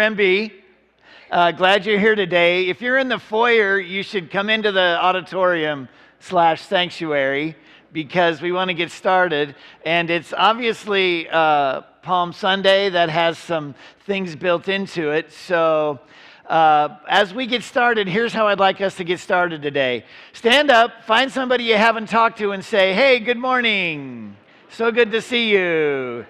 MB. Glad you're here today. If you're in the foyer, you should come into the auditorium/sanctuary because we want to get started. And it's obviously Palm Sunday that has some things built into it. So as we get started, here's how I'd like us to get started today. Stand up, find somebody you haven't talked to and say, "Hey, good morning. So good to see you."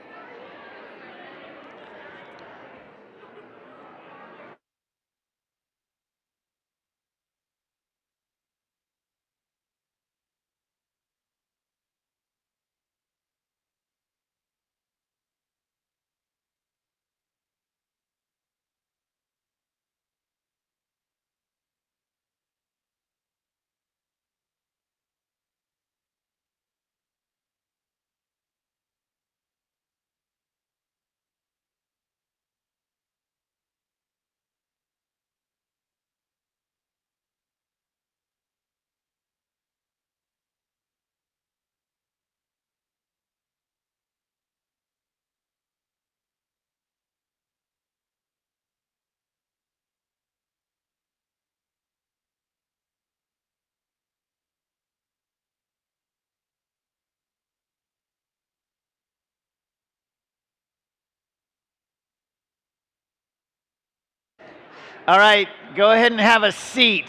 All right, go ahead and have a seat.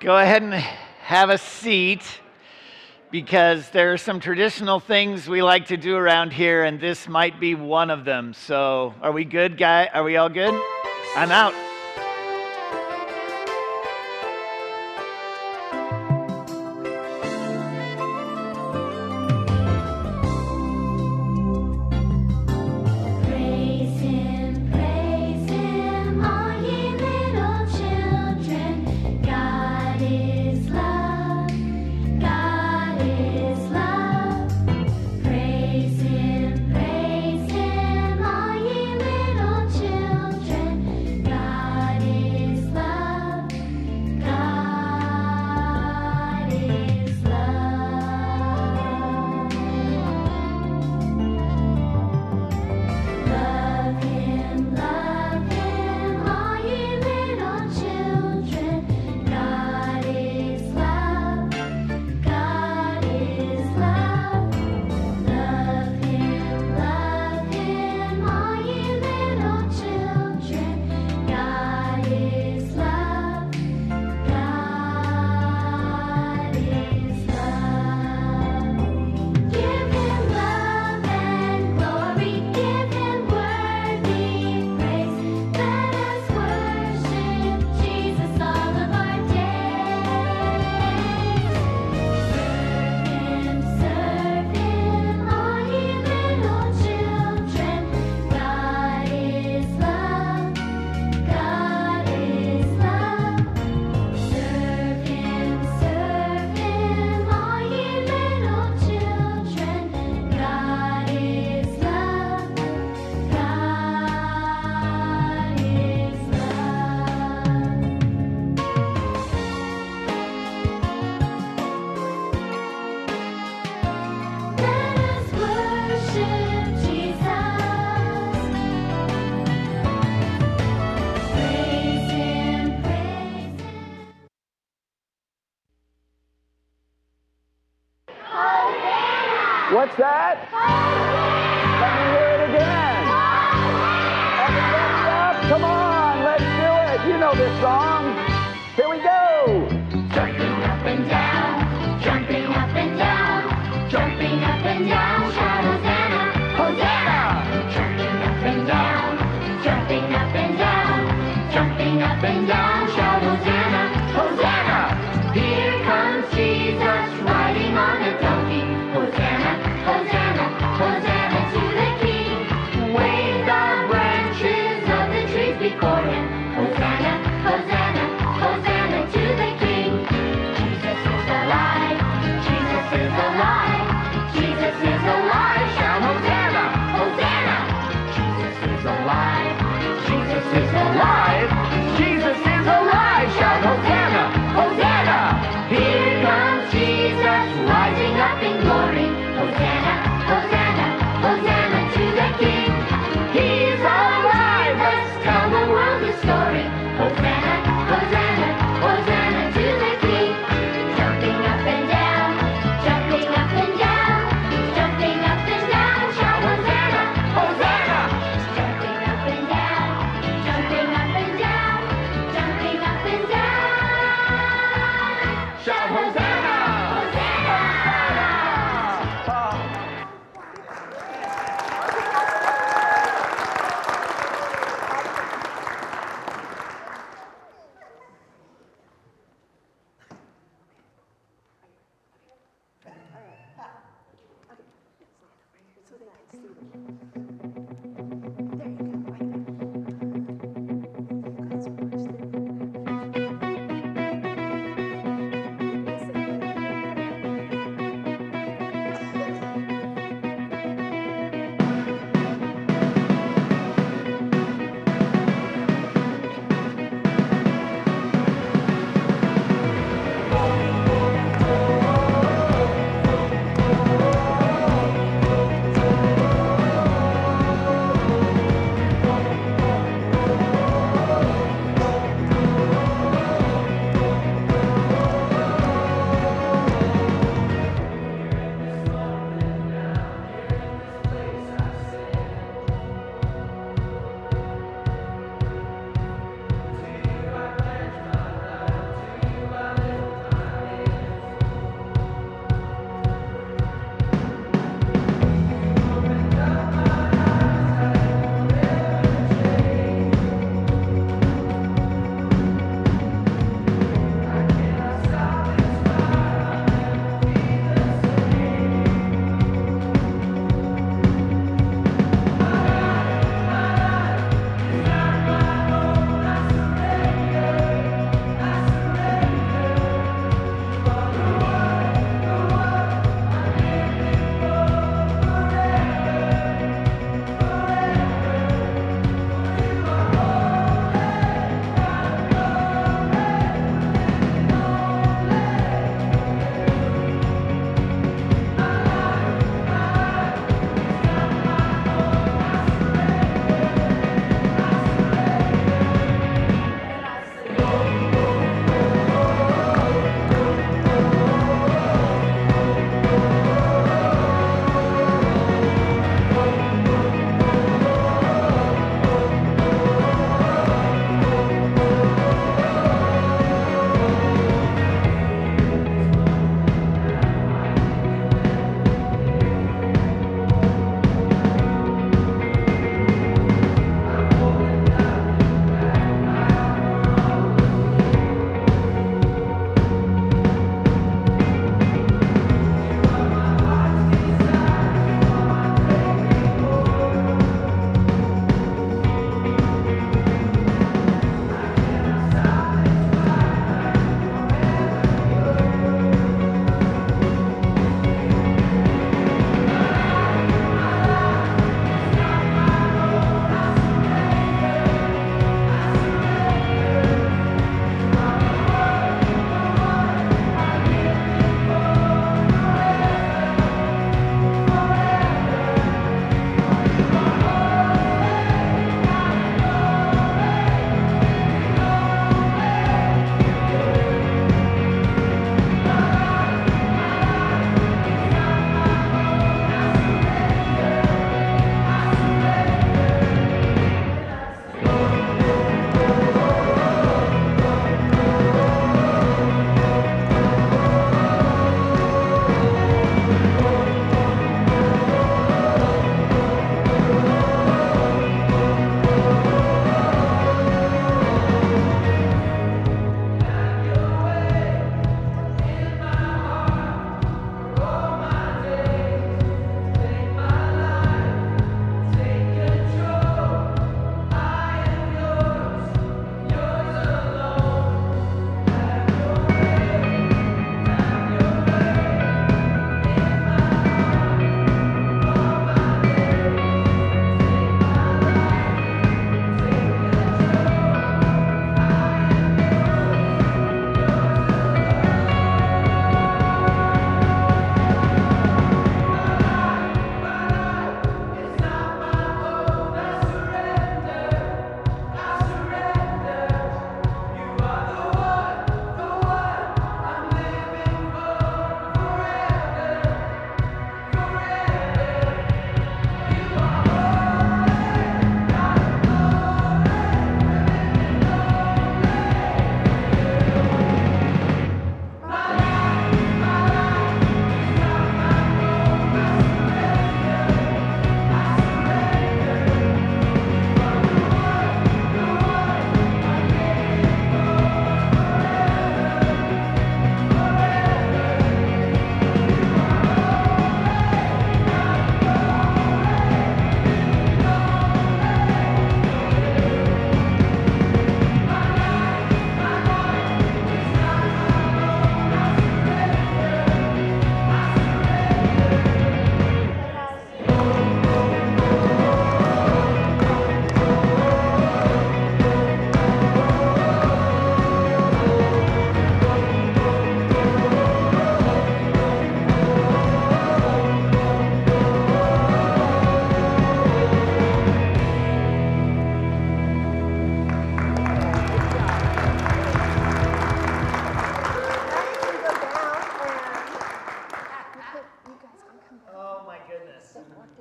Go ahead and have a seat because there are some traditional things we like to do around here, and this might be one of them. So, are we good, guys? Are we all good? I'm out. Alive. Jesus is alive. Shout Hosanna.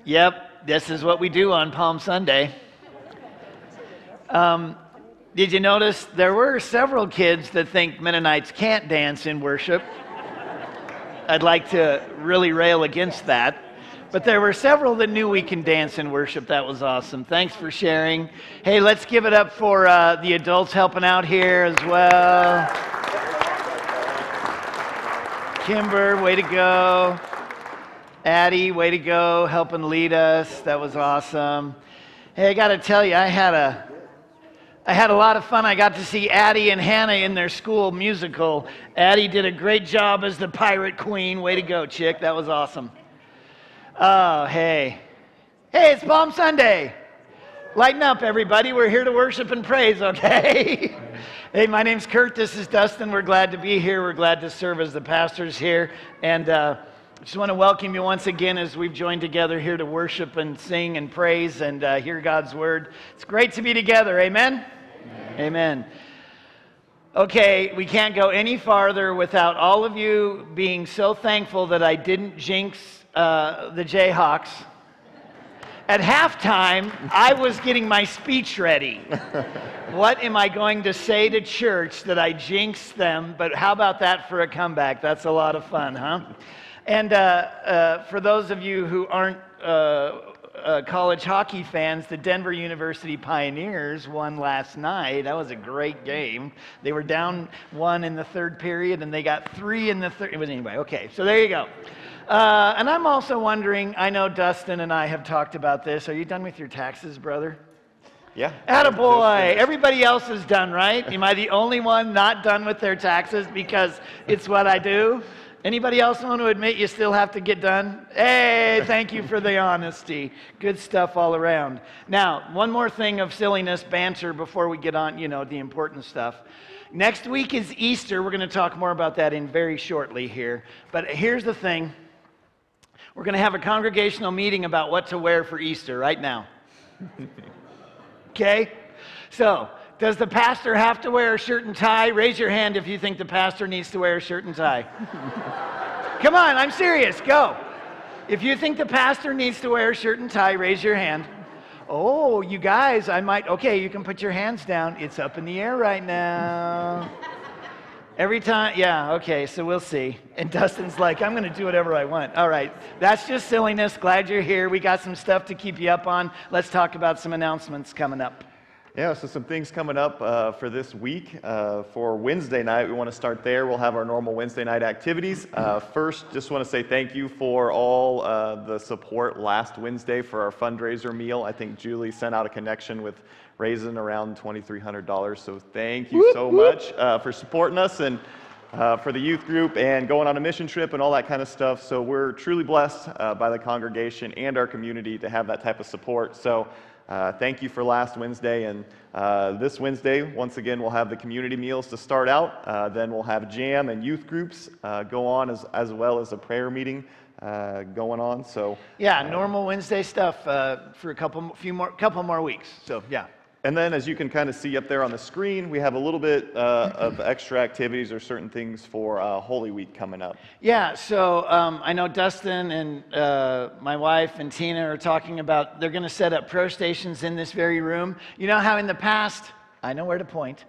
Yep, this is what we do on Palm Sunday. Did you notice there were several kids that think Mennonites can't dance in worship? I'd like to really rail against that. But there were several that knew we can dance in worship. That was awesome. Thanks for sharing. Hey, let's give it up for the adults helping out here as well. Kimber, way to go. Addie, way to go, helping lead us. That was awesome. Hey, I got to tell you, I had a lot of fun. I got to see Addie and Hannah in their school musical. Addie did a great job as the pirate queen. Way to go, chick. That was awesome. Oh, hey. Hey, it's Palm Sunday. Lighten up, everybody. We're here to worship and praise, okay? Hey, my name's Kurt. This is Dustin. We're glad to be here. We're glad to serve as the pastors here. And I just want to welcome you once again as we've joined together here to worship and sing and praise and hear God's word. It's great to be together. Amen? Amen? Amen. Okay, we can't go any farther without all of you being so thankful that I didn't jinx the Jayhawks. At halftime, I was getting my speech ready. What am I going to say to church that I jinxed them? But how about that for a comeback? That's a lot of fun, huh? And for those of you who aren't college hockey fans, the Denver University Pioneers won last night. That was a great game. They were down one in the third period, and they got three in the third. Anyway, okay, so there you go. And I'm also wondering, I know Dustin and I have talked about this. Are you done with your taxes, brother? Yeah. Attaboy. Everybody else is done, right? Am I the only one not done with their taxes because it's what I do? Anybody else want to admit you still have to get done? Hey, thank you for the honesty. Good stuff all around. Now, one more thing of silliness, banter, before we get on, you know, the important stuff. Next week is Easter. We're going to talk more about that in very shortly here. But here's the thing. We're going to have a congregational meeting about what to wear for Easter right now. Okay? So, does the pastor have to wear a shirt and tie? Raise your hand if you think the pastor needs to wear a shirt and tie. Come on, I'm serious. Go. If you think the pastor needs to wear a shirt and tie, raise your hand. Oh, you guys, I might. Okay, you can put your hands down. It's up in the air right now. Every time, yeah, okay, so we'll see. And Dustin's like, I'm going to do whatever I want. All right, that's just silliness. Glad you're here. We got some stuff to keep you up on. Let's talk about some announcements coming up. Yeah, so some things coming up for this week. For Wednesday night, we want to start there. We'll have our normal Wednesday night activities. First, just want to say thank you for all the support last Wednesday for our fundraiser meal. I think Julie sent out a connection with raising around $2,300. So thank you so much for supporting us and for the youth group and going on a mission trip and all that kind of stuff. So we're truly blessed by the congregation and our community to have that type of support. So thank you for last Wednesday. And this Wednesday, once again, we'll have the community meals to start out. Then we'll have jam and youth groups go on as well as a prayer meeting. Going on, so yeah, normal Wednesday stuff for a couple more weeks. So yeah. And then, as you can kind of see up there on the screen, we have a little bit of extra activities or certain things for Holy Week coming up. Yeah, so I know Dustin and my wife and Tina are talking about they're going to set up prayer stations in this very room. You know how in the past, I know where to point.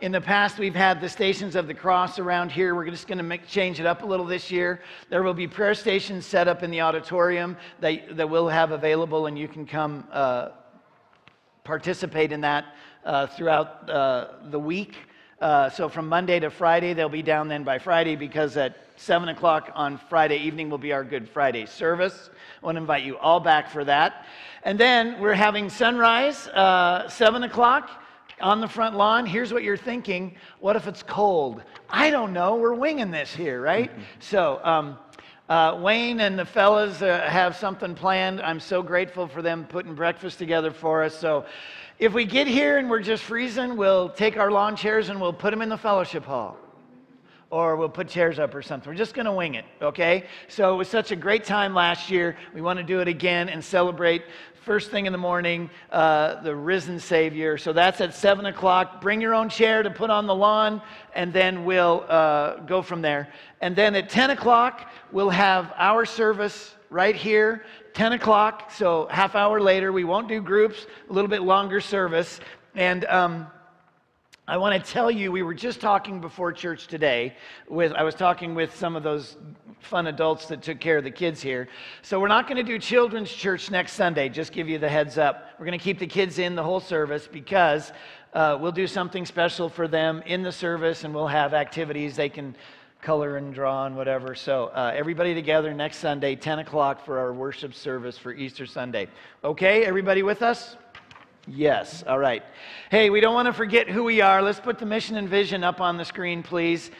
In the past, we've had the Stations of the Cross around here. We're just going to change it up a little this year. There will be prayer stations set up in the auditorium that we'll have available, and you can come participate in that throughout the week. So from Monday to Friday, they'll be down then by Friday, because at 7 o'clock on Friday evening will be our Good Friday service. I want to invite you all back for that. And then we're having sunrise, 7 o'clock on the front lawn. Here's what you're thinking. What if it's cold? I don't know. We're winging this here, right? So Wayne and the fellas have something planned. I'm so grateful for them putting breakfast together for us. So if we get here and we're just freezing, we'll take our lawn chairs and we'll put them in the fellowship hall. Or we'll put chairs up or something. We're just going to wing it, okay? So it was such a great time last year. We want to do it again and celebrate first thing in the morning, the risen Savior. So that's at 7 o'clock. Bring your own chair to put on the lawn, and then we'll go from there. And then at 10 o'clock, we'll have our service right here, 10 o'clock, so half hour later. We won't do groups, a little bit longer service. And I want to tell you, we were just talking before church today. I was talking with some of those fun adults that took care of the kids here. So we're not going to do children's church next Sunday, just give you the heads up. We're going to keep the kids in the whole service because we'll do something special for them in the service, and we'll have activities they can color and draw and whatever. So everybody together next Sunday, 10 o'clock for our worship service for Easter Sunday. Okay, everybody with us? Yes, all right. Hey, we don't want to forget who we are. Let's put the mission and vision up on the screen, please.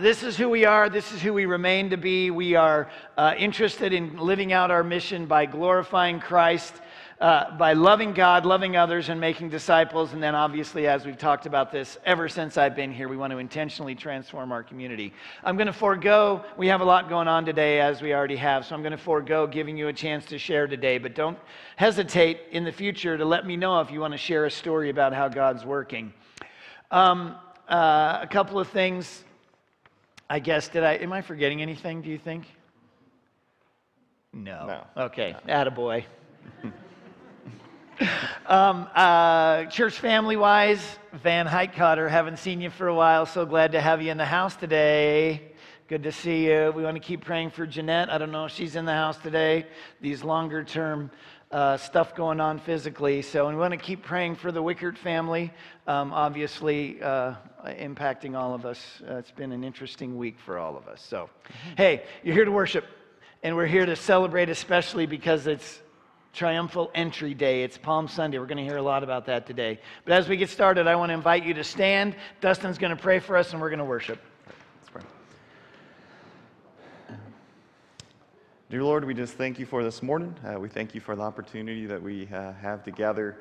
This is who we are. This is who we remain to be. We are interested in living out our mission by glorifying Christ, by loving God, loving others, and making disciples. And then obviously, as we've talked about this ever since I've been here, we want to intentionally transform our community. I'm going to forego, we have a lot going on today as we already have, so I'm going to forego giving you a chance to share today, but don't hesitate in the future to let me know if you want to share a story about how God's working. A couple of things, I guess, am I forgetting anything, do you think? No. Okay, no. Attaboy. Church family-wise, Van Heitkotter, haven't seen you for a while. So glad to have you in the house today. Good to see you. We want to keep praying for Jeanette. I don't know if she's in the house today. These longer-term stuff going on physically. So we want to keep praying for the Wickert family, obviously impacting all of us. It's been an interesting week for all of us. So, hey, you're here to worship, and we're here to celebrate especially because it's Triumphal Entry Day. It's Palm Sunday. We're going to hear a lot about that today. But as we get started, I want to invite you to stand. Dustin's going to pray for us, and we're going to worship. Let's pray. Dear Lord, we just thank you for this morning. We thank you for the opportunity that we have to gather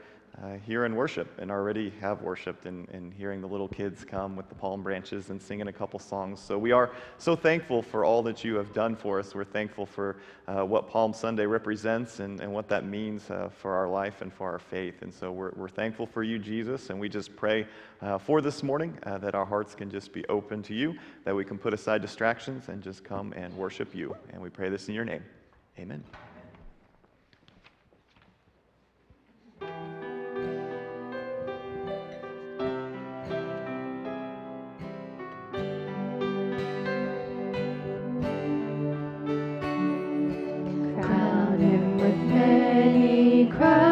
here in worship, and already have worshiped, and hearing the little kids come with the palm branches and singing a couple songs. So we are so thankful for all that you have done for us. We're thankful for what Palm Sunday represents and what that means for our life and for our faith. And so we're thankful for you, Jesus, and we just pray for this morning that our hearts can just be open to you, that we can put aside distractions and just come and worship you. And we pray this in your name. Amen. Crown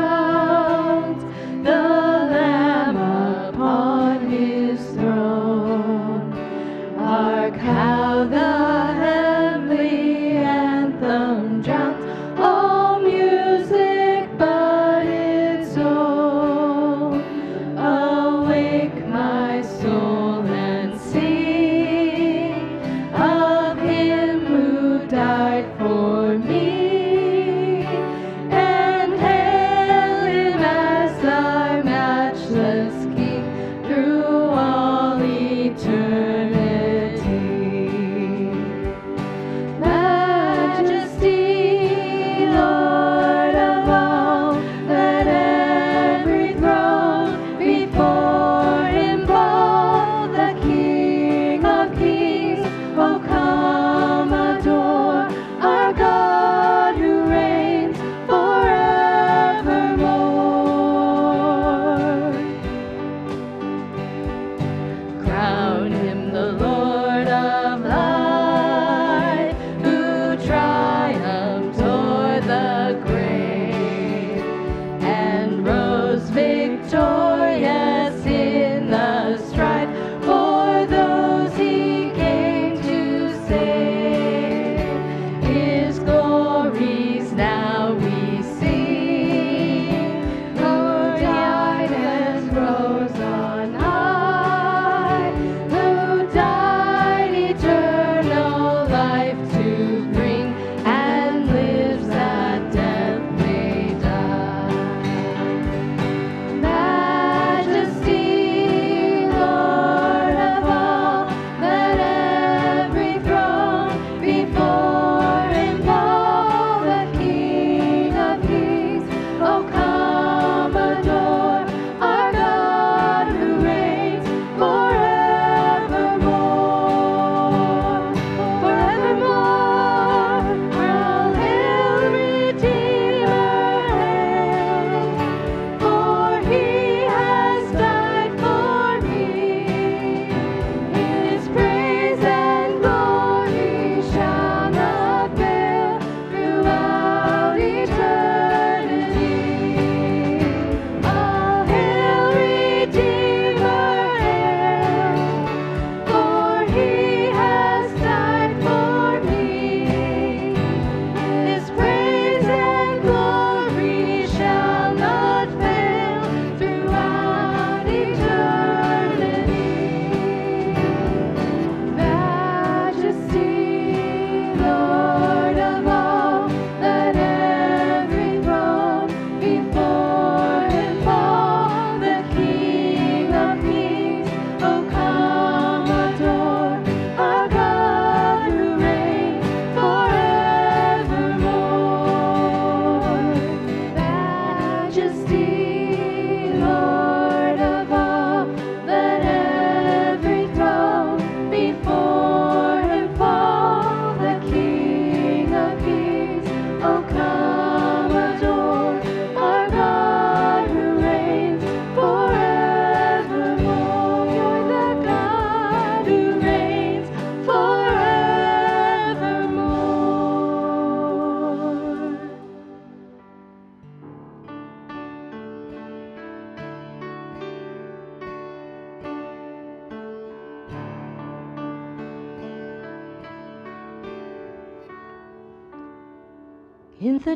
In the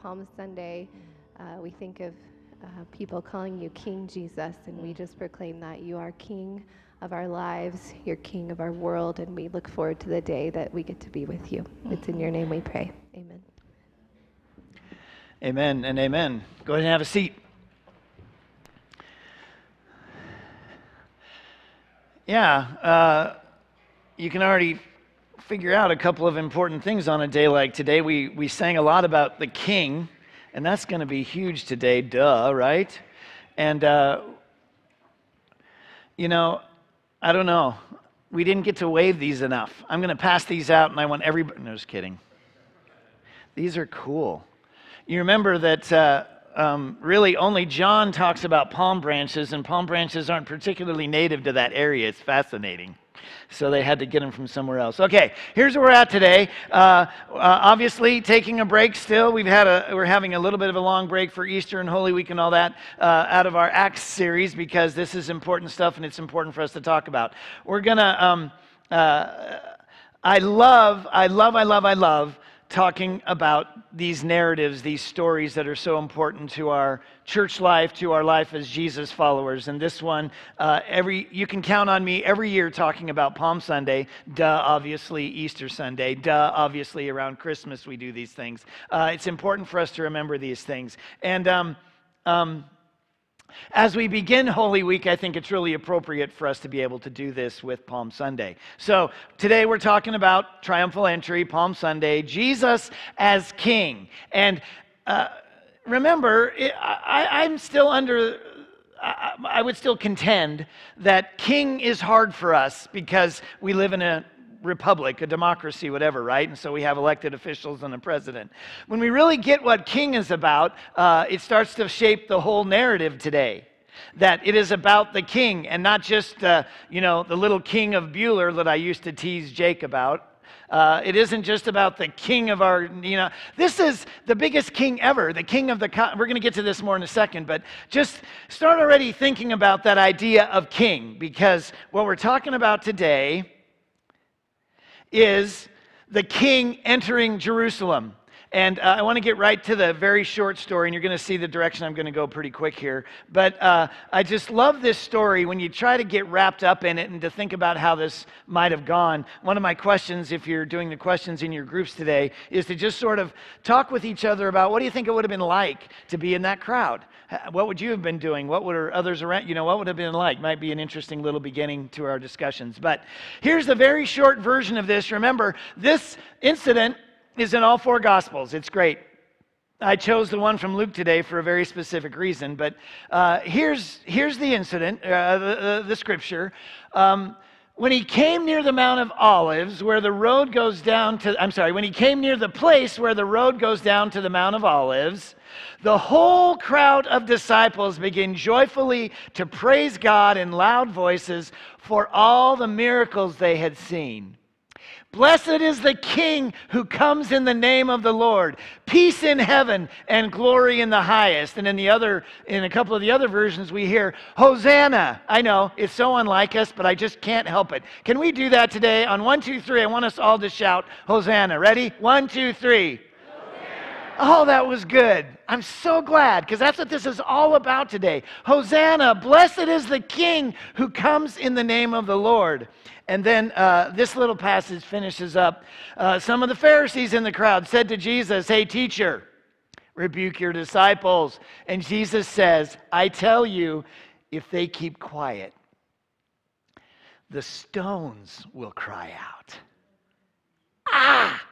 Palm Sunday, we think of people calling you King Jesus, and we just proclaim that you are King of our lives, you're King of our world, and we look forward to the day that we get to be with you. It's in your name we pray. Amen. Amen and amen. Go ahead and have a seat. Yeah, you can already figure out a couple of important things on a day like today. We sang a lot about the King And that's going to be huge today, duh, right? And, you know, I don't know. We didn't get to wave these enough. I'm going to pass these out, and I want everybody... No, just kidding. These are cool. You remember that really only John talks about palm branches, and palm branches aren't particularly native to that area. It's fascinating. So they had to get them from somewhere else. Okay, here's where we're at today. Obviously, taking a break still. We're having a little bit of a long break for Easter and Holy Week and all that out of our Acts series, because this is important stuff and it's important for us to talk about. We're gonna. I love talking about these narratives, these stories that are so important to our church life, to our life as Jesus followers. And this one, you can count on me every year talking about Palm Sunday, duh, obviously Easter Sunday, duh, obviously around Christmas we do these things. It's important for us to remember these things. And as we begin Holy Week, I think it's really appropriate for us to be able to do this with Palm Sunday. So today we're talking about triumphal entry, Palm Sunday, Jesus as King. And remember, I would still contend that King is hard for us because we live in a republic, a democracy, whatever, right? And so we have elected officials and a president. When we really get what King is about, it starts to shape the whole narrative today, that it is about the King and not just, you know, the little King of Bueller that I used to tease Jake about. It isn't just about the king of our, you know, this is the biggest king ever, the king of the, we're going to get to this more in a second, but just start already thinking about that idea of king, because what we're talking about today is the king entering Jerusalem. And I want to get right to the very short story, and you're going to see the direction I'm going to go pretty quick here. But I just love this story when you try to get wrapped up in it and to think about how this might have gone. One of my questions, if you're doing the questions in your groups today, is to just sort of talk with each other about what do you think it would have been like to be in that crowd? What would you have been doing? What would others around, you know, what would have been like? Might be an interesting little beginning to our discussions. But here's the very short version of this. Remember, this incident is in all four Gospels. It's great. I chose the one from Luke today for a very specific reason, but here's the incident, the scripture. When he came near the Mount of Olives, where the road goes down to, I'm sorry, when he came near the place where the road goes down to the Mount of Olives, the whole crowd of disciples began joyfully to praise God in loud voices for all the miracles they had seen. Blessed is the King who comes in the name of the Lord. Peace in heaven and glory in the highest. And in a couple of the other versions, we hear, Hosanna. I know, it's so unlike us, but I just can't help it. Can we do that today? On 1, 2, 3, I want us all to shout, Hosanna. Ready? 1, 2, 3. Hosanna. Oh, that was good. I'm so glad, because that's what this is all about today. Hosanna, blessed is the King who comes in the name of the Lord. And then this little passage finishes up. Some of the Pharisees in the crowd said to Jesus, hey, teacher, rebuke your disciples. And Jesus says, I tell you, if they keep quiet, the stones will cry out. Ah!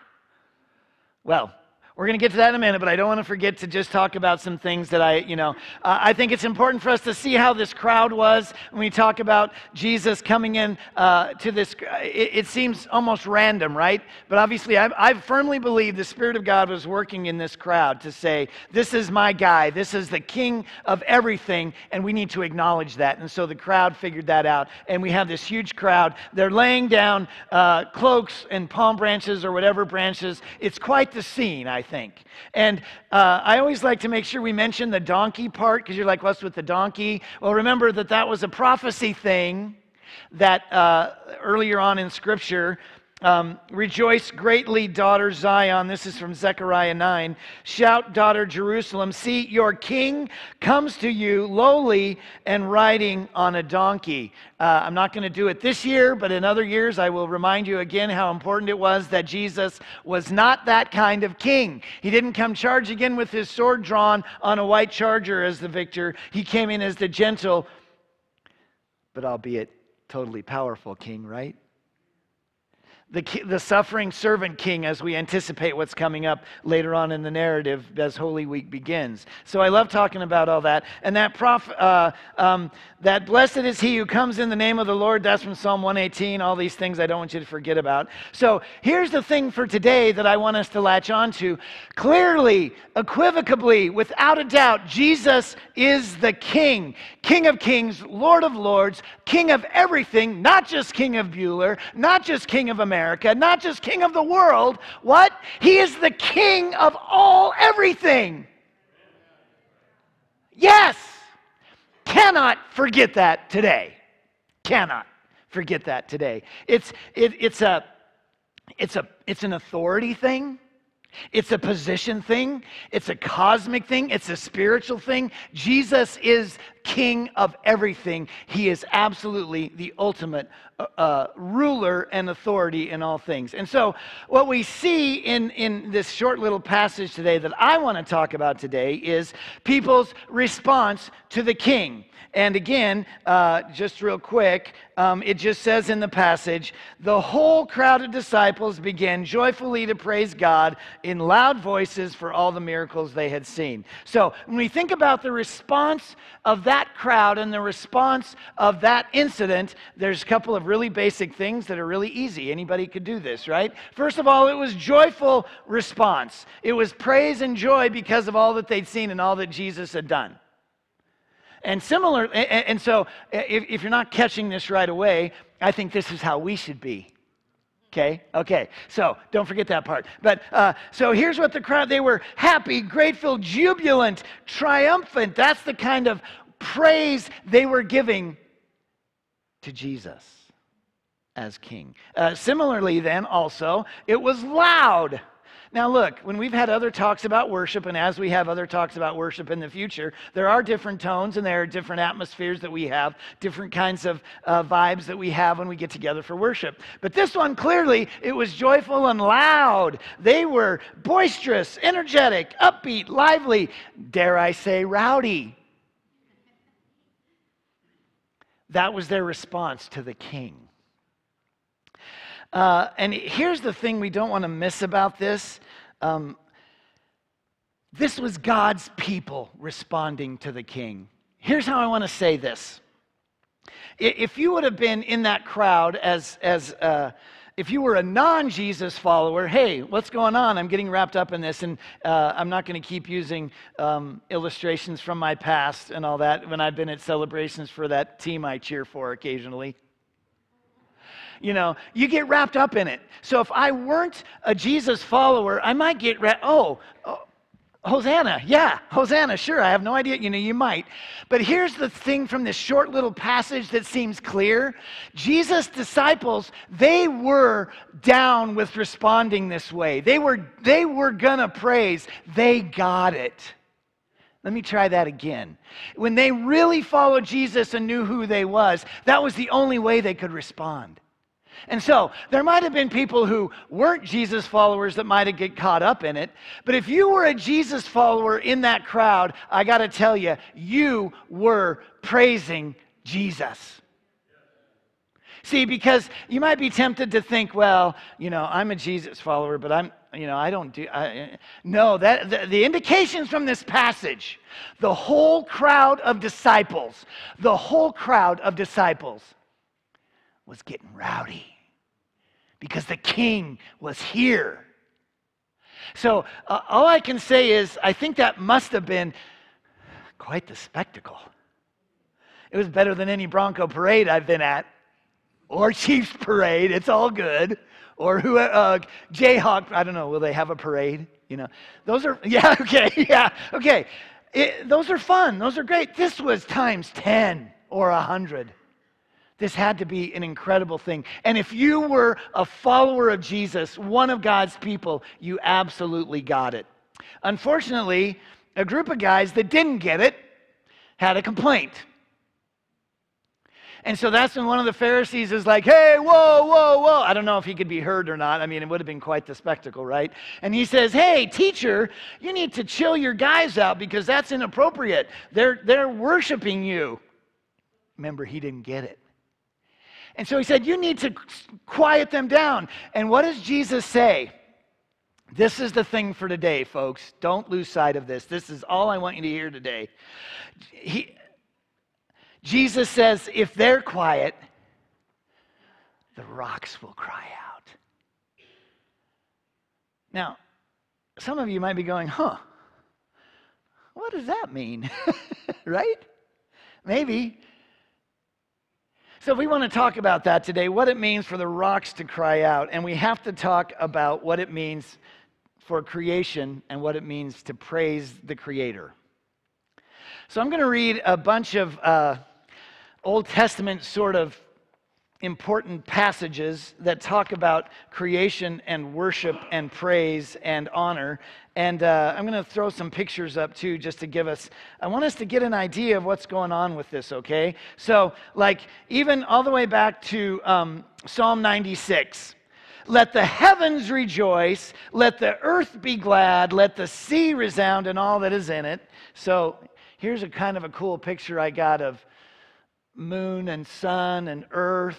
Well, we're going to get to that in a minute, but I don't want to forget to just talk about some things that I think it's important for us to see how this crowd was. When we talk about Jesus coming in to this, it seems almost random, right? But obviously, I firmly believe the Spirit of God was working in this crowd to say, this is my guy, this is the King of everything, and we need to acknowledge that. And so the crowd figured that out, and we have this huge crowd. They're laying down cloaks and palm branches or whatever branches. It's quite the scene, I think. And I always like to make sure we mention the donkey part, because you're like, what's with the donkey? Well, remember that was a prophecy thing that earlier on in Scripture, rejoice greatly, daughter Zion. This is from Zechariah 9. Shout, daughter Jerusalem. See, your king comes to you lowly and riding on a donkey. I'm not going to do it this year, but in other years, I will remind you again how important it was that Jesus was not that kind of king. He didn't come charge again with his sword drawn on a white charger as the victor. He came in as the gentle, but albeit totally powerful king, right? the suffering servant king as we anticipate what's coming up later on in the narrative as Holy Week begins. So I love talking about all that. And that that blessed is he who comes in the name of the Lord, that's from Psalm 118, all these things I don't want you to forget about. So here's the thing for today that I want us to latch on to. Clearly, unequivocally, without a doubt, Jesus is the King. King of kings, Lord of lords, King of everything, not just King of Bueller, not just King of America, not just King of the world. What? He is the King of all everything. Yes. Cannot forget that today. Cannot forget that today. It's an authority thing. It's a position thing. It's a cosmic thing. It's a spiritual thing. Jesus is King of everything. He is absolutely the ultimate ruler and authority in all things. And so what we see in this short little passage today that I want to talk about today is people's response to the King. And again, just real quick, it just says in the passage, the whole crowd of disciples began joyfully to praise God in loud voices for all the miracles they had seen. So when we think about the response of that crowd and the response of that incident, there's a couple of really basic things that are really easy. Anybody could do this, right? First of all, it was joyful response. It was praise and joy because of all that they'd seen and all that Jesus had done. And similar, and so if you're not catching this right away, I think this is how we should be. Okay? Okay. So don't forget that part. But so here's what the crowd, they were happy, grateful, jubilant, triumphant. That's the kind of praise they were giving to Jesus as King. Similarly then also, it was loud. Now look, when we've had other talks about worship, and as we have other talks about worship in the future, there are different tones and there are different atmospheres that we have, different kinds of vibes that we have when we get together for worship. But this one, clearly, it was joyful and loud. They were boisterous, energetic, upbeat, lively, dare I say, rowdy. That was their response to the King. And here's the thing we don't want to miss about this. This was God's people responding to the King. Here's how I want to say this. If you would have been in that crowd if you were a non-Jesus follower, hey, what's going on? I'm getting wrapped up in this, and I'm not going to keep using illustrations from my past and all that when I've been at celebrations for that team I cheer for occasionally. You know, you get wrapped up in it. So if I weren't a Jesus follower, I might get wrapped, oh, Hosanna, yeah, Hosanna, sure, I have no idea, you know, you might. But here's the thing from this short little passage that seems clear. Jesus' disciples, they were down with responding this way. They were gonna praise. They got it. Let me try that again. When they really followed Jesus and knew who they was, that was the only way they could respond. And so, there might have been people who weren't Jesus followers that might have get caught up in it, but if you were a Jesus follower in that crowd, I got to tell you, you were praising Jesus. See, because you might be tempted to think, well, you know, I'm a Jesus follower, but the indications from this passage, the whole crowd of disciples was getting rowdy because the King was here. So all I can say is I think that must have been quite the spectacle. It was better than any Bronco parade I've been at, or Chiefs parade, it's all good, or Jayhawks, I don't know, will they have a parade? You know, those are, yeah, okay, yeah, okay. Those are fun, those are great. This was times 10 or 100. This had to be an incredible thing. And if you were a follower of Jesus, one of God's people, you absolutely got it. Unfortunately, a group of guys that didn't get it had a complaint. And so that's when one of the Pharisees is like, hey, whoa, whoa, whoa. I don't know if he could be heard or not. I mean, it would have been quite the spectacle, right? And he says, hey, teacher, you need to chill your guys out because that's inappropriate. They're worshiping you. Remember, he didn't get it. And so he said, you need to quiet them down. And what does Jesus say? This is the thing for today, folks. Don't lose sight of this. This is all I want you to hear today. Jesus says, if they're quiet, the rocks will cry out. Now, some of you might be going, huh, what does that mean? Right? Maybe. So we want to talk about that today, what it means for the rocks to cry out. And we have to talk about what it means for creation and what it means to praise the Creator. So I'm going to read a bunch of Old Testament sort of important passages that talk about creation and worship and praise and honor. And I'm going to throw some pictures up too, just to give us, I want us to get an idea of what's going on with this, okay? So like even all the way back to Psalm 96. Let the heavens rejoice, let the earth be glad, let the sea resound and all that is in it. So here's a kind of a cool picture I got of moon and sun and earth.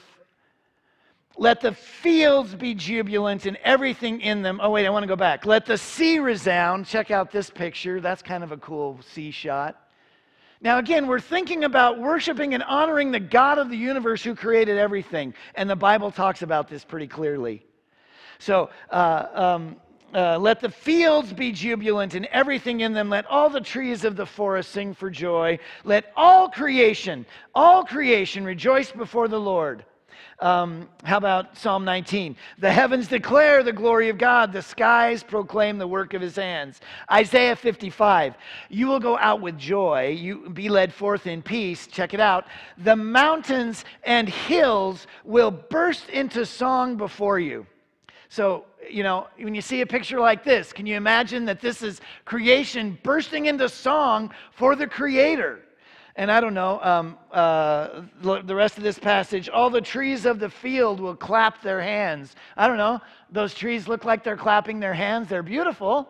Let the fields be jubilant and everything in them. Oh, wait, I want to go back. Let the sea resound. Check out this picture. That's kind of a cool sea shot. Now, again, we're thinking about worshiping and honoring the God of the universe who created everything. And the Bible talks about this pretty clearly. So, let the fields be jubilant and everything in them. Let all the trees of the forest sing for joy. Let all creation rejoice before the Lord. How about Psalm 19? The heavens declare the glory of God. The skies proclaim the work of his hands. Isaiah 55. You will go out with joy. You be led forth in peace. Check it out. The mountains and hills will burst into song before you. So, you know, when you see a picture like this, can you imagine that this is creation bursting into song for the Creator? And I don't know, the rest of this passage, all the trees of the field will clap their hands. I don't know, those trees look like they're clapping their hands. They're beautiful.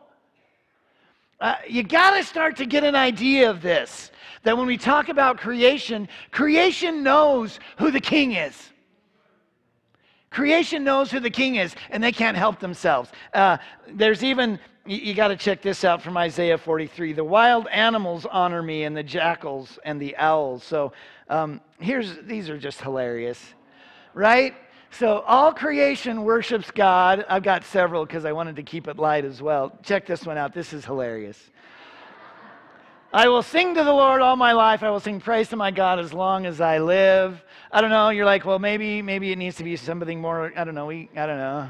You got to start to get an idea of this, that when we talk about creation, creation knows who the King is. Creation knows who the King is, and they can't help themselves. There's even, you got to check this out from Isaiah 43. The wild animals honor me, and the jackals and the owls. So these are just hilarious, right? So all creation worships God. I've got several because I wanted to keep it light as well. Check this one out. This is hilarious. I will sing to the Lord all my life. I will sing praise to my God as long as I live. I don't know. You're like, well, maybe it needs to be something more. I don't know. I don't know.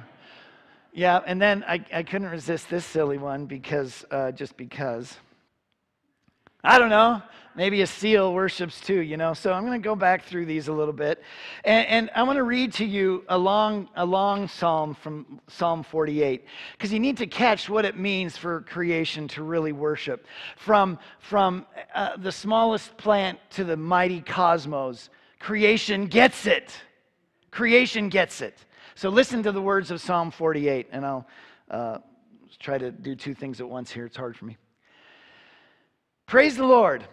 Yeah, and then I couldn't resist this silly one because, just because. I don't know. Maybe a seal worships too, you know. So I'm going to go back through these a little bit. And I want to read to you a long psalm from Psalm 48. Because you need to catch what it means for creation to really worship. From the smallest plant to the mighty cosmos, creation gets it. Creation gets it. So listen to the words of Psalm 48. And I'll try to do two things at once here. It's hard for me. Praise the Lord.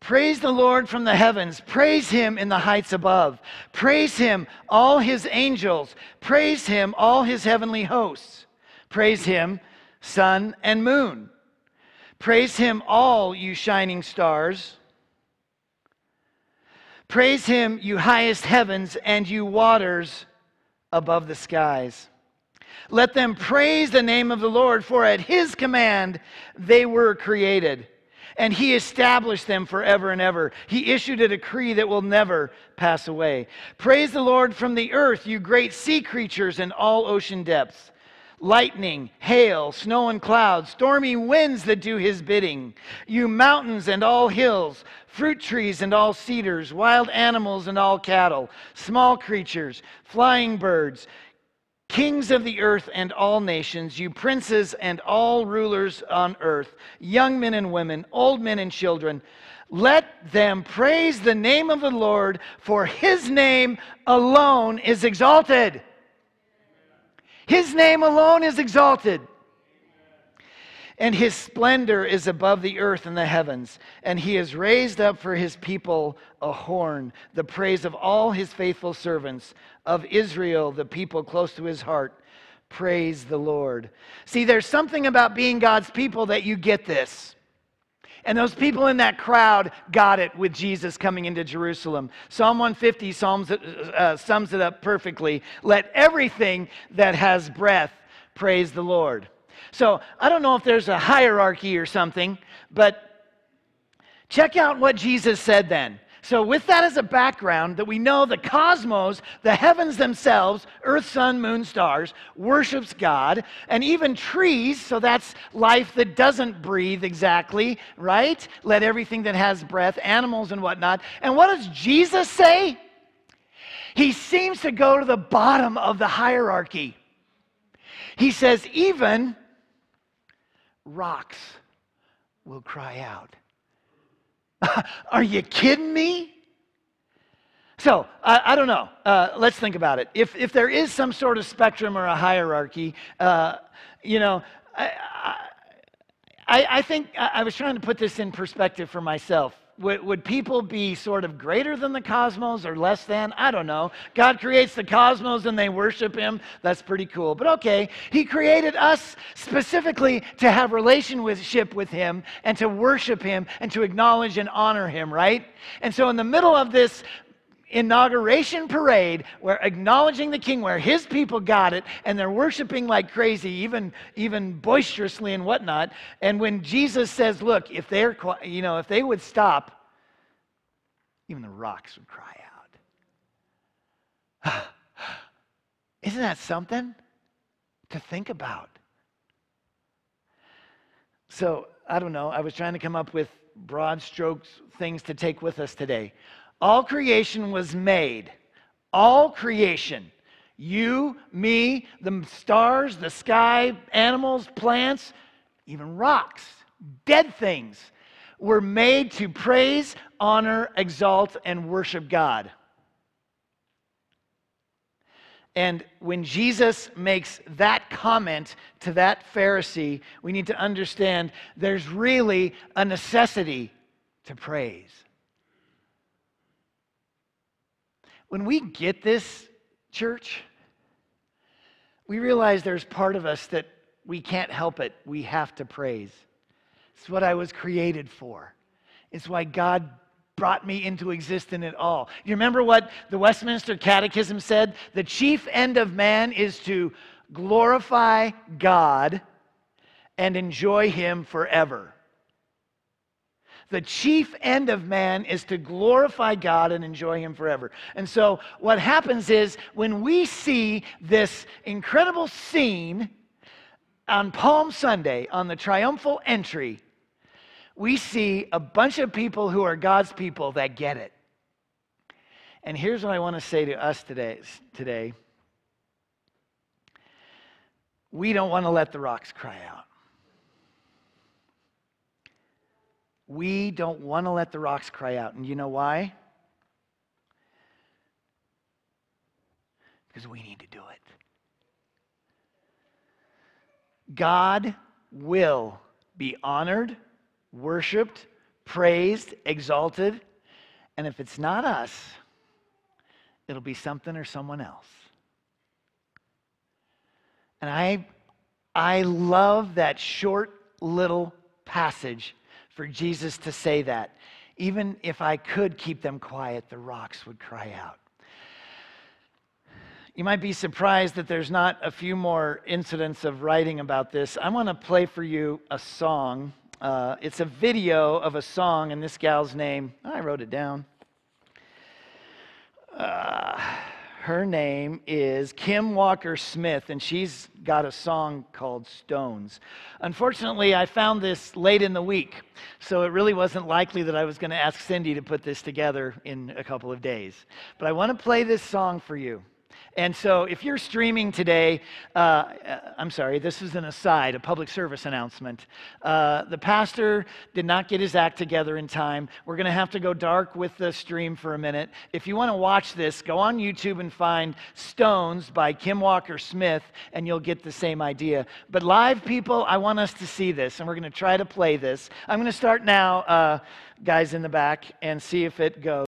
Praise the Lord from the heavens. Praise him in the heights above. Praise him, all his angels. Praise him, all his heavenly hosts. Praise him, sun and moon. Praise him, all you shining stars. Praise him, you highest heavens and you waters above the skies. Let them praise the name of the Lord, for at his command they were created, and he established them forever and ever. He issued a decree that will never pass away. Praise the Lord from the earth, you great sea creatures and all ocean depths. Lightning, hail, snow and clouds, stormy winds that do his bidding. You mountains and all hills, fruit trees and all cedars, wild animals and all cattle, small creatures, flying birds, kings of the earth and all nations, you princes and all rulers on earth, young men and women, old men and children, let them praise the name of the Lord, for his name alone is exalted. His name alone is exalted. And his splendor is above the earth and the heavens. And he has raised up for his people a horn, the praise of all his faithful servants, of Israel, the people close to his heart. Praise the Lord. See, there's something about being God's people that you get this. And those people in that crowd got it with Jesus coming into Jerusalem. Psalm 150 sums it up perfectly. Let everything that has breath praise the Lord. So I don't know if there's a hierarchy or something, but check out what Jesus said then. So with that as a background, that we know the cosmos, the heavens themselves, earth, sun, moon, stars, worships God, and even trees, so that's life that doesn't breathe exactly, right? Let everything that has breath, animals and whatnot. And what does Jesus say? He seems to go to the bottom of the hierarchy. He says, even rocks will cry out. Are you kidding me? So, I don't know. Let's think about it. If there is some sort of spectrum or a hierarchy, you know, I think I was trying to put this in perspective for myself. Would people be sort of greater than the cosmos or less than? I don't know. God creates the cosmos and they worship him. That's pretty cool. But okay, he created us specifically to have relationship with him and to worship him and to acknowledge and honor him, right? And so in the middle of this inauguration parade, where acknowledging the king, where his people got it, and they're worshiping like crazy, even boisterously and whatnot. And when Jesus says, "Look, if they're, you know, if they would stop, even the rocks would cry out." Isn't that something to think about? So I don't know. I was trying to come up with broad strokes things to take with us today. All creation was made. All creation. You, me, the stars, the sky, animals, plants, even rocks, dead things, were made to praise, honor, exalt, and worship God. And when Jesus makes that comment to that Pharisee, we need to understand there's really a necessity to praise. When we get this, church, we realize there's part of us that we can't help it. We have to praise. It's what I was created for. It's why God brought me into existence at all. You remember what the Westminster Catechism said? The chief end of man is to glorify God and enjoy him forever. The chief end of man is to glorify God and enjoy him forever. And so what happens is when we see this incredible scene on Palm Sunday, on the triumphal entry, we see a bunch of people who are God's people that get it. And here's what I want to say to us today. We don't want to let the rocks cry out. We don't want to let the rocks cry out. And you know why? Because we need to do it. God will be honored, worshiped, praised, exalted. And if it's not us, it'll be something or someone else. And I love that short little passage for Jesus to say that. Even if I could keep them quiet, the rocks would cry out. You might be surprised that there's not a few more incidents of writing about this. I want to play for you a song. It's a video of a song, and this gal's name, I wrote it down. Her name is Kim Walker Smith, and she's got a song called Stones. Unfortunately, I found this late in the week, so it really wasn't likely that I was going to ask Cindy to put this together in a couple of days. But I want to play this song for you. And so if you're streaming today, I'm sorry, this is an aside, a public service announcement. The pastor did not get his act together in time. We're going to have to go dark with the stream for a minute. If you want to watch this, go on YouTube and find Stones by Kim Walker Smith, and you'll get the same idea. But live people, I want us to see this, and we're going to try to play this. I'm going to start now, guys in the back, and see if it goes.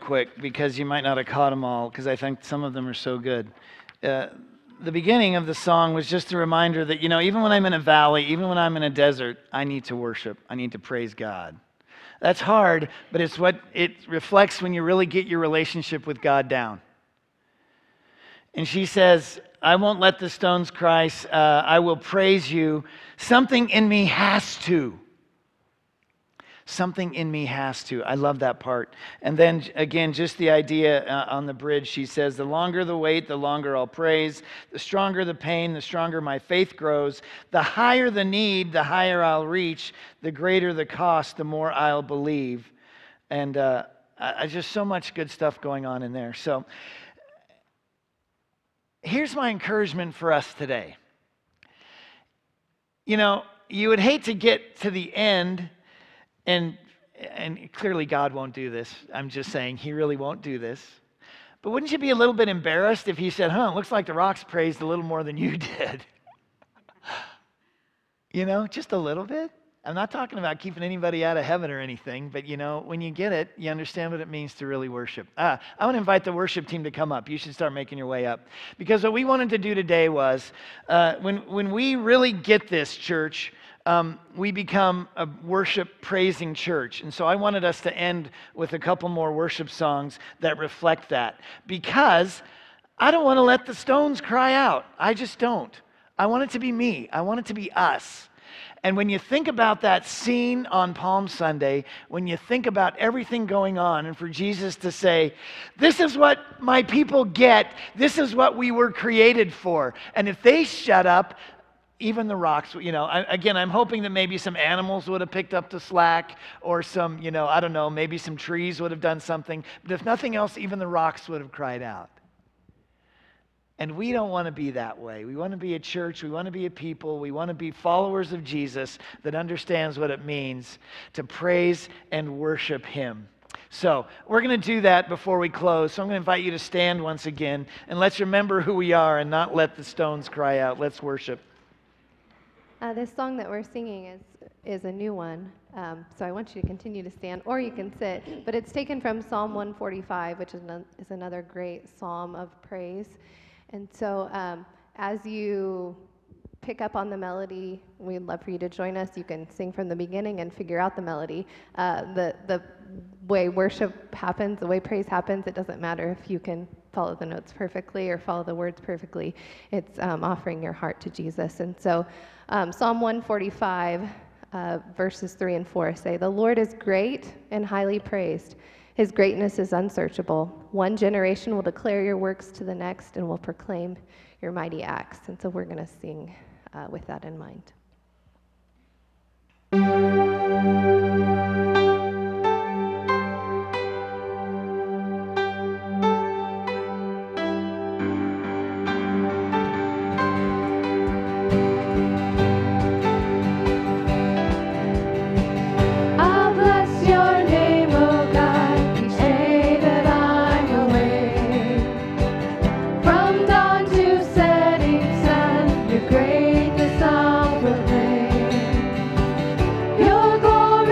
Quick, because you might not have caught them all, because I think some of them are so good. The beginning of the song was just a reminder that, you know, even when I'm in a valley, even when I'm in a desert, I need to worship. I need to praise God. That's hard, but it's what it reflects when you really get your relationship with God down. And she says, I won't let the stones cry. I will praise you. Something in me has to. Something in me has to. I love that part. And then, again, just the idea on the bridge. She says, the longer the wait, the longer I'll praise. The stronger the pain, the stronger my faith grows. The higher the need, the higher I'll reach. The greater the cost, the more I'll believe. And just so much good stuff going on in there. So here's my encouragement for us today. You know, you would hate to get to the end. And clearly God won't do this. I'm just saying he really won't do this. But wouldn't you be a little bit embarrassed if he said, it looks like the rocks praised a little more than you did? You know, just a little bit. I'm not talking about keeping anybody out of heaven or anything, but you know, when you get it, you understand what it means to really worship. I want to invite the worship team to come up. You should start making your way up. Because what we wanted to do today was, when we really get this, church, we become a worship-praising church. And so I wanted us to end with a couple more worship songs that reflect that. Because I don't want to let the stones cry out. I just don't. I want it to be me. I want it to be us. And when you think about that scene on Palm Sunday, when you think about everything going on, and for Jesus to say, this is what my people get. This is what we were created for. And if they shut up, even the rocks, you know, again, I'm hoping that maybe some animals would have picked up the slack or some, you know, I don't know, maybe some trees would have done something. But if nothing else, even the rocks would have cried out. And we don't want to be that way. We want to be a church. We want to be a people. We want to be followers of Jesus that understands what it means to praise and worship him. So we're going to do that before we close. So I'm going to invite you to stand once again, and let's remember who we are and not let the stones cry out. Let's worship. This song that we're singing is a new one, so I want you to continue to stand, or you can sit, but it's taken from Psalm 145, which is another great psalm of praise. And so as you pick up on the melody, we'd love for you to join us. You can sing from the beginning and figure out the melody. The way worship happens, the way praise happens, it doesn't matter if you can follow the notes perfectly or follow the words perfectly. It's offering your heart to Jesus. And so Psalm 145, verses 3 and 4 say, the Lord is great and highly praised. His greatness is unsearchable. One generation will declare your works to the next and will proclaim your mighty acts. And so we're going to sing with that in mind. Your glory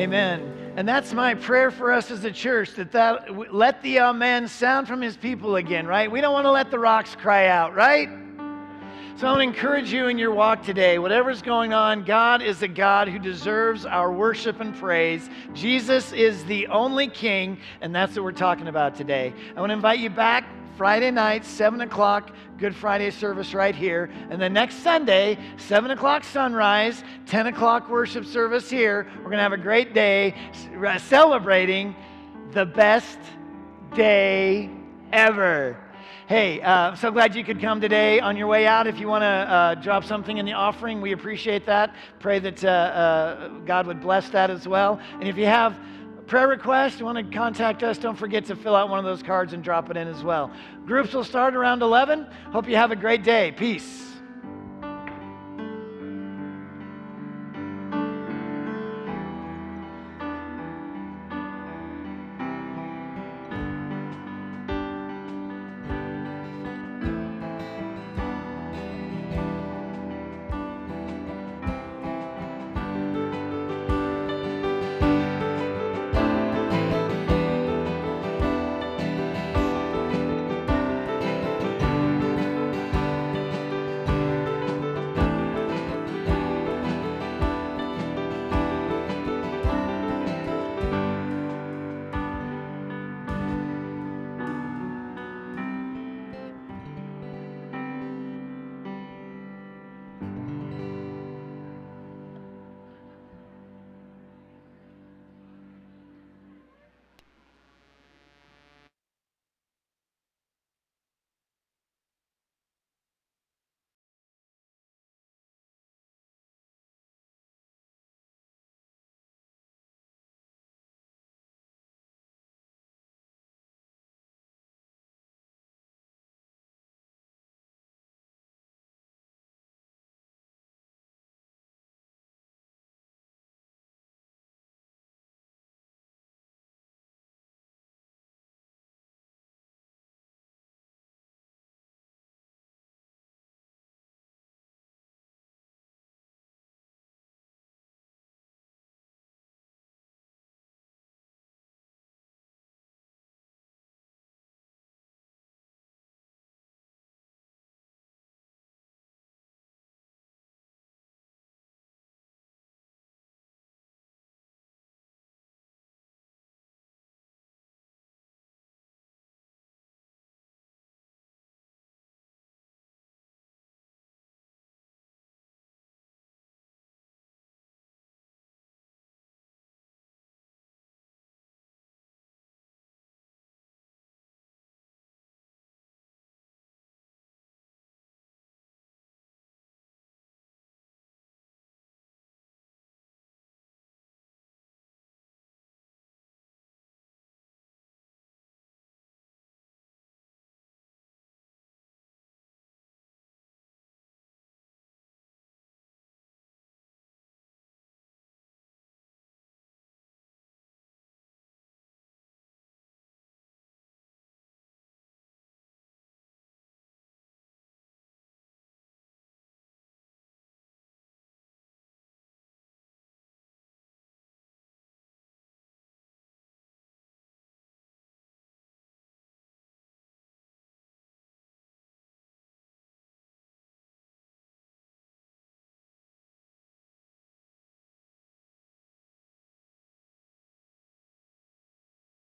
Amen. And that's my prayer for us as a church, that let the amen sound from his people again, right? We don't want to let the rocks cry out, right? So I want to encourage you in your walk today. Whatever's going on, God is a God who deserves our worship and praise. Jesus is the only King, and that's what we're talking about today. I want to invite you back Friday night, 7 o'clock, Good Friday service right here. And then next Sunday, 7 o'clock sunrise, 10 o'clock worship service here. We're going to have a great day celebrating the best day ever. Hey, I'm so glad you could come today. On your way out, if you want to drop something in the offering, we appreciate that. Pray that God would bless that as well. And if you have prayer request, you want to contact us, don't forget to fill out one of those cards and drop it in as well. Groups will start around 11. Hope you have a great day. Peace.